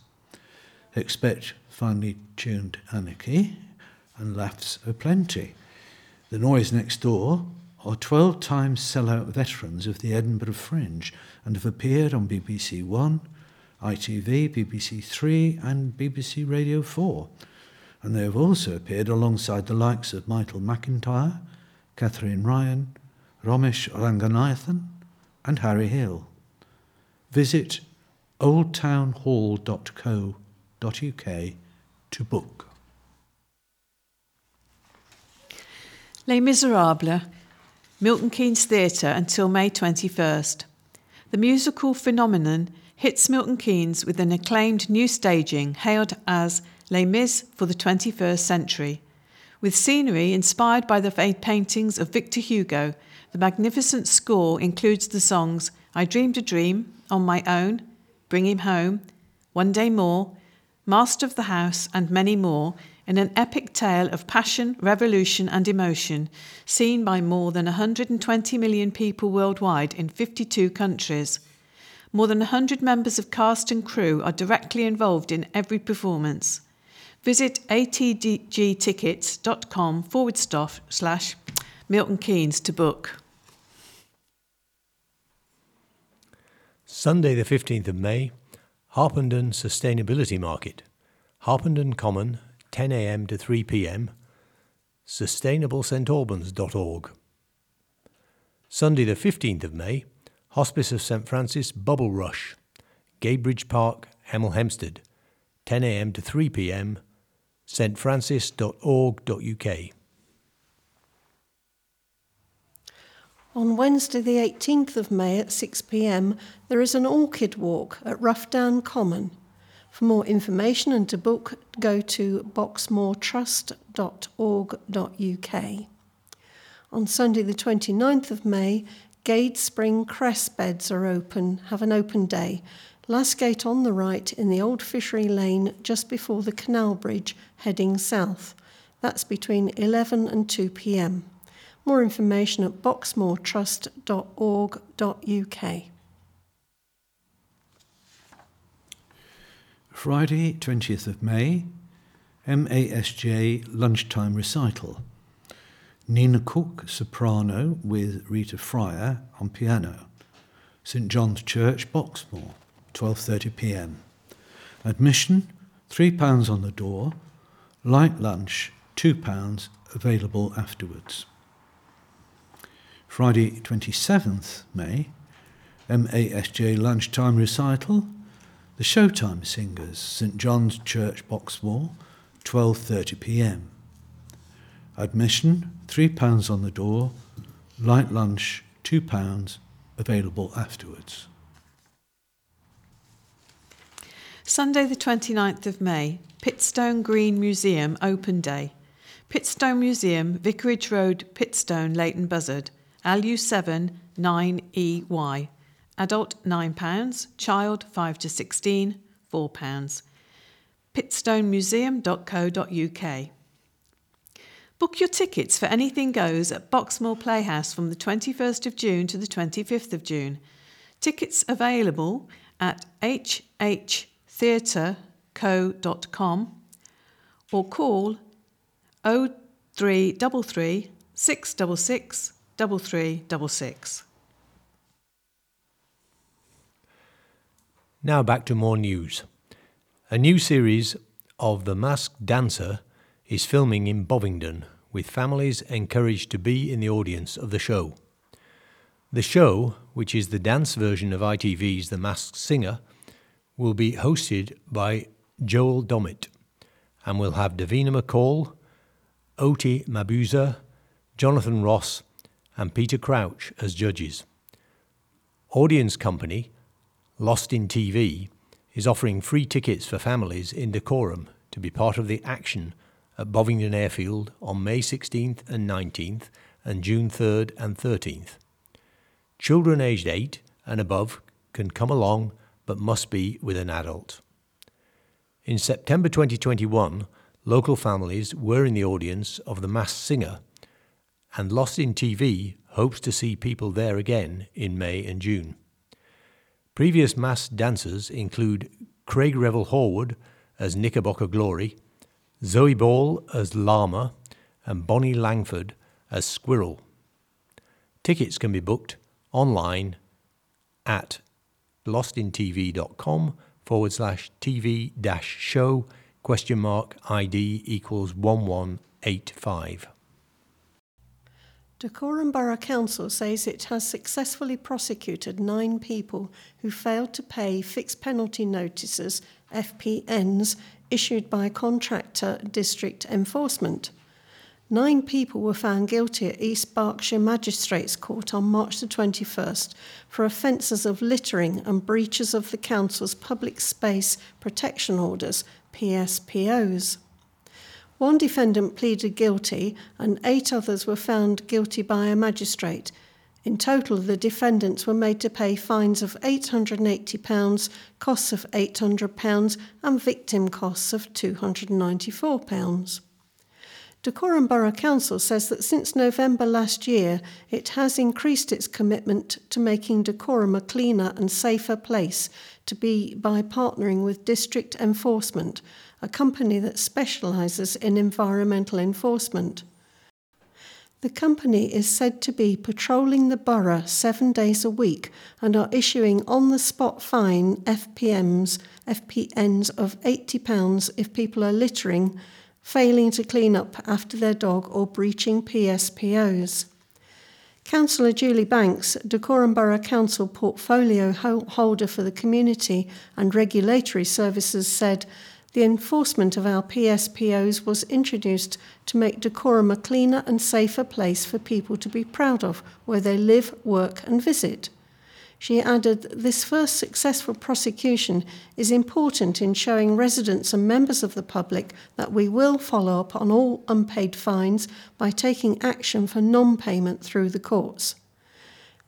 Expect finely tuned anarchy and laughs aplenty. The Noise Next Door are twelve-time sellout veterans of the Edinburgh Fringe and have appeared on B B C One, I T V, B B C Three and B B C Radio Four. And they have also appeared alongside the likes of Michael McIntyre, Catherine Ryan, Ramesh Ranganathan and Harry Hill. Visit old town hall dot co dot uk to book. Les Miserables, Milton Keynes Theatre until May twenty-first. The musical phenomenon hits Milton Keynes with an acclaimed new staging hailed as Les Mis for the twenty-first century, with scenery inspired by the paintings of Victor Hugo. The magnificent score includes the songs I Dreamed a Dream, On My Own, Bring Him Home, One Day More, Master of the House, and many more, in an epic tale of passion, revolution and emotion, seen by more than one hundred twenty million people worldwide in fifty-two countries. More than one hundred members of cast and crew are directly involved in every performance. Visit atgtickets.com forward slash Milton Keynes to book. Sunday the fifteenth of May, Harpenden Sustainability Market, Harpenden Common, ten a.m. to three p.m, sustainable st albans dot org. Sunday the fifteenth of May, Hospice of St Francis Bubble Rush, Gaybridge Park, Hemel Hempstead, ten a.m. to three p.m, st francis dot org dot uk. On Wednesday the eighteenth of May at six p.m, there is an orchid walk at Roughdown Common. For more information and to book, go to boxmoor trust dot org dot uk. On Sunday the twenty-ninth of May, Gade Spring Cress Beds are open. Have an open day. Last gate on the right in the old fishery lane just before the canal bridge heading south. That's between eleven and two p.m. More information at boxmoor trust dot org dot uk. Friday, twentieth of May, M A S J Lunchtime Recital. Nina Cook, soprano, with Rita Fryer on piano. St John's Church, Boxmoor, twelve thirty p.m. Admission, three pounds on the door. Light lunch, two pounds, available afterwards. Friday twenty-seventh May, M A S J Lunchtime Recital, The Showtime Singers, St John's Church, Boxmoor, twelve thirty p.m. Admission, three pounds on the door, light lunch, two pounds, available afterwards. Sunday the twenty-ninth of May, Pitstone Green Museum Open Day. Pitstone Museum, Vicarage Road, Pitstone, Leighton Buzzard. L U seven nine E Y. Adult nine pounds, child five to sixteen, four pounds. pitstone museum dot co dot uk. Book your tickets for Anything Goes at Boxmoor Playhouse from the twenty-first of June to the twenty-fifth of June. Tickets available at h h theatre co dot com or call oh three three three six six six double three double six. Now back to more news. A new series of The Masked Dancer is filming in Bovingdon, with families encouraged to be in the audience of the show. The show, which is the dance version of I T V's The Masked Singer, will be hosted by Joel Dommett and will have Davina McCall, Oti Mabuza, Jonathan Ross and Peter Crouch as judges. Audience company Lost in T V is offering free tickets for families in Dacorum to be part of the action at Bovingdon Airfield on May sixteenth and nineteenth and June third and thirteenth. Children aged eight and above can come along but must be with an adult. In September twenty twenty-one, local families were in the audience of The Masked Singer, and Lost in T V hopes to see people there again in May and June. Previous masked dancers include Craig Revel Horwood as Knickerbocker Glory, Zoe Ball as Llama, and Bonnie Langford as Squirrel. Tickets can be booked online at lostintv.com forward slash TV dash show question mark ID equals one one eight five. Dacorum Borough Council says it has successfully prosecuted nine people who failed to pay fixed penalty notices, F P Ns, issued by contractor District Enforcement. Nine people were found guilty at East Berkshire Magistrates Court on March the twenty-first for offences of littering and breaches of the Council's Public Space Protection Orders, P S P Os. One defendant pleaded guilty and eight others were found guilty by a magistrate. In total, the defendants were made to pay fines of eight hundred eighty pounds, costs of eight hundred pounds and victim costs of two hundred ninety-four pounds. Dacorum Borough Council says that since November last year, it has increased its commitment to making Dacorum a cleaner and safer place to be by partnering with District Enforcement, a company that specialises in environmental enforcement. The company is said to be patrolling the borough seven days a week and are issuing on-the-spot fine F P Ms, F P Ns of eighty pounds if people are littering, failing to clean up after their dog or breaching P S P Os. Councillor Julie Banks, Dacorum Borough Council portfolio holder for the community and regulatory services, said, "The enforcement of our P S P Os was introduced to make Dacorum a cleaner and safer place for people to be proud of where they live, work and visit." She added that this first successful prosecution is important in showing residents and members of the public that we will follow up on all unpaid fines by taking action for non-payment through the courts.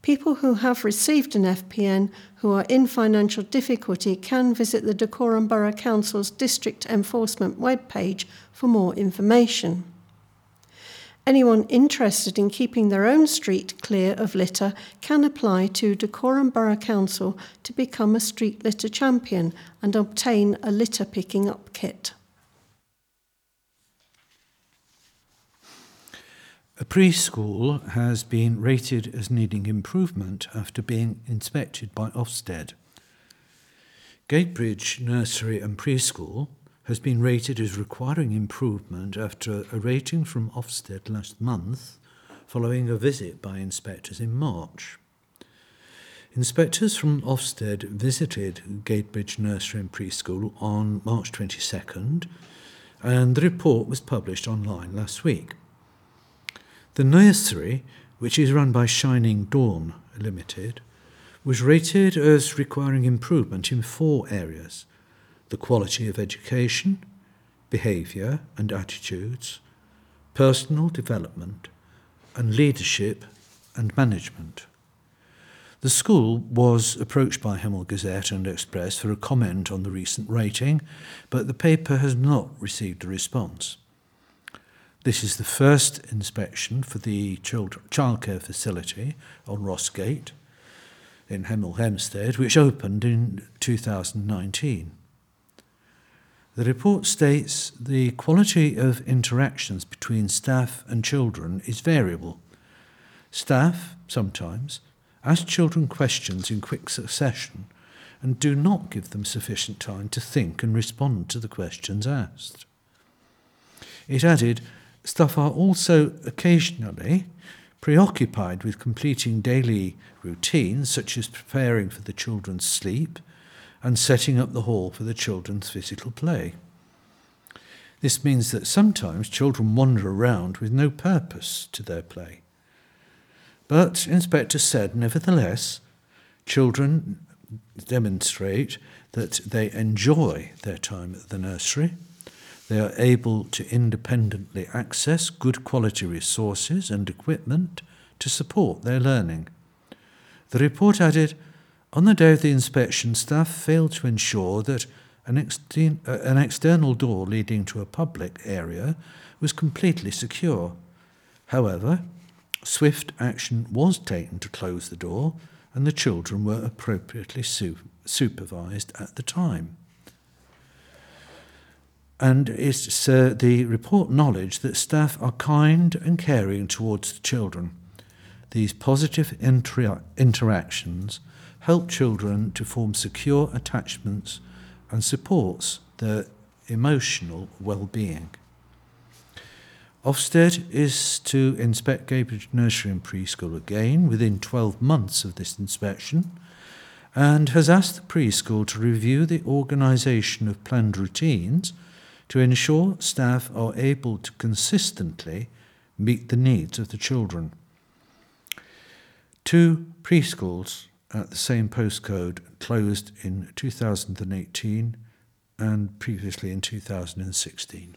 People who have received an F P N who are in financial difficulty can visit the Dacorum Borough Council's District Enforcement webpage for more information. Anyone interested in keeping their own street clear of litter can apply to Dacorum Borough Council to become a street litter champion and obtain a litter picking up kit. A preschool has been rated as needing improvement after being inspected by Ofsted. Gatebridge Nursery and Preschool has been rated as requiring improvement after a rating from Ofsted last month, following a visit by inspectors in March. Inspectors from Ofsted visited Gatebridge Nursery and Preschool on March twenty-second, and the report was published online last week. The nursery, which is run by Shining Dawn Limited, was rated as requiring improvement in four areas: the quality of education, behaviour and attitudes, personal development, and leadership and management. The school was approached by Hemel Gazette and Express for a comment on the recent rating, but the paper has not received a response. This is the first inspection for the child- childcare facility on Rossgate in Hemel Hempstead, which opened in two thousand nineteen. The report states the quality of interactions between staff and children is variable. Staff, sometimes, ask children questions in quick succession and do not give them sufficient time to think and respond to the questions asked. It added, staff are also occasionally preoccupied with completing daily routines, such as preparing for the children's sleep and setting up the hall for the children's physical play. This means that sometimes children wander around with no purpose to their play. But, Inspector said, nevertheless, children demonstrate that they enjoy their time at the nursery. They are able to independently access good quality resources and equipment to support their learning. The report added, on the day of the inspection, staff failed to ensure that an, exter- uh, an external door leading to a public area was completely secure. However, swift action was taken to close the door, and the children were appropriately su- supervised at the time. And it's uh, the report knowledge that staff are kind and caring towards the children. These positive inter- interactions help children to form secure attachments and supports their emotional well-being. Ofsted is to inspect Cambridge Nursery and Preschool again within twelve months of this inspection, and has asked the preschool to review the organisation of planned routines to ensure staff are able to consistently meet the needs of the children. Two preschools at the same postcode closed in two thousand eighteen and previously in two thousand sixteen.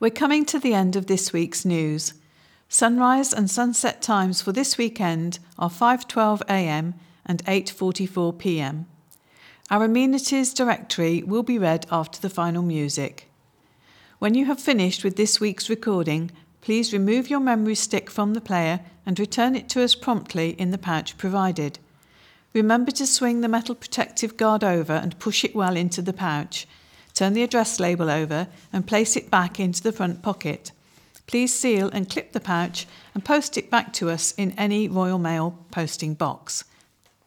We're coming to the end of this week's news. Sunrise and sunset times for this weekend are five twelve a.m. and eight forty-four p.m. Our amenities directory will be read after the final music. When you have finished with this week's recording, please remove your memory stick from the player and return it to us promptly in the pouch provided. Remember to swing the metal protective guard over and push it well into the pouch. Turn the address label over and place it back into the front pocket. Please seal and clip the pouch and post it back to us in any Royal Mail posting box.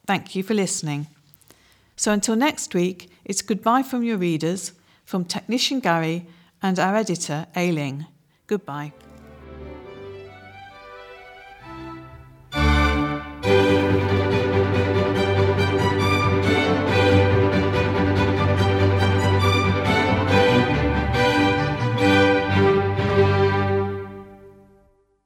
Thank you for listening. So until next week, it's goodbye from your readers, from Technician Gary and our editor, Ailing. Goodbye.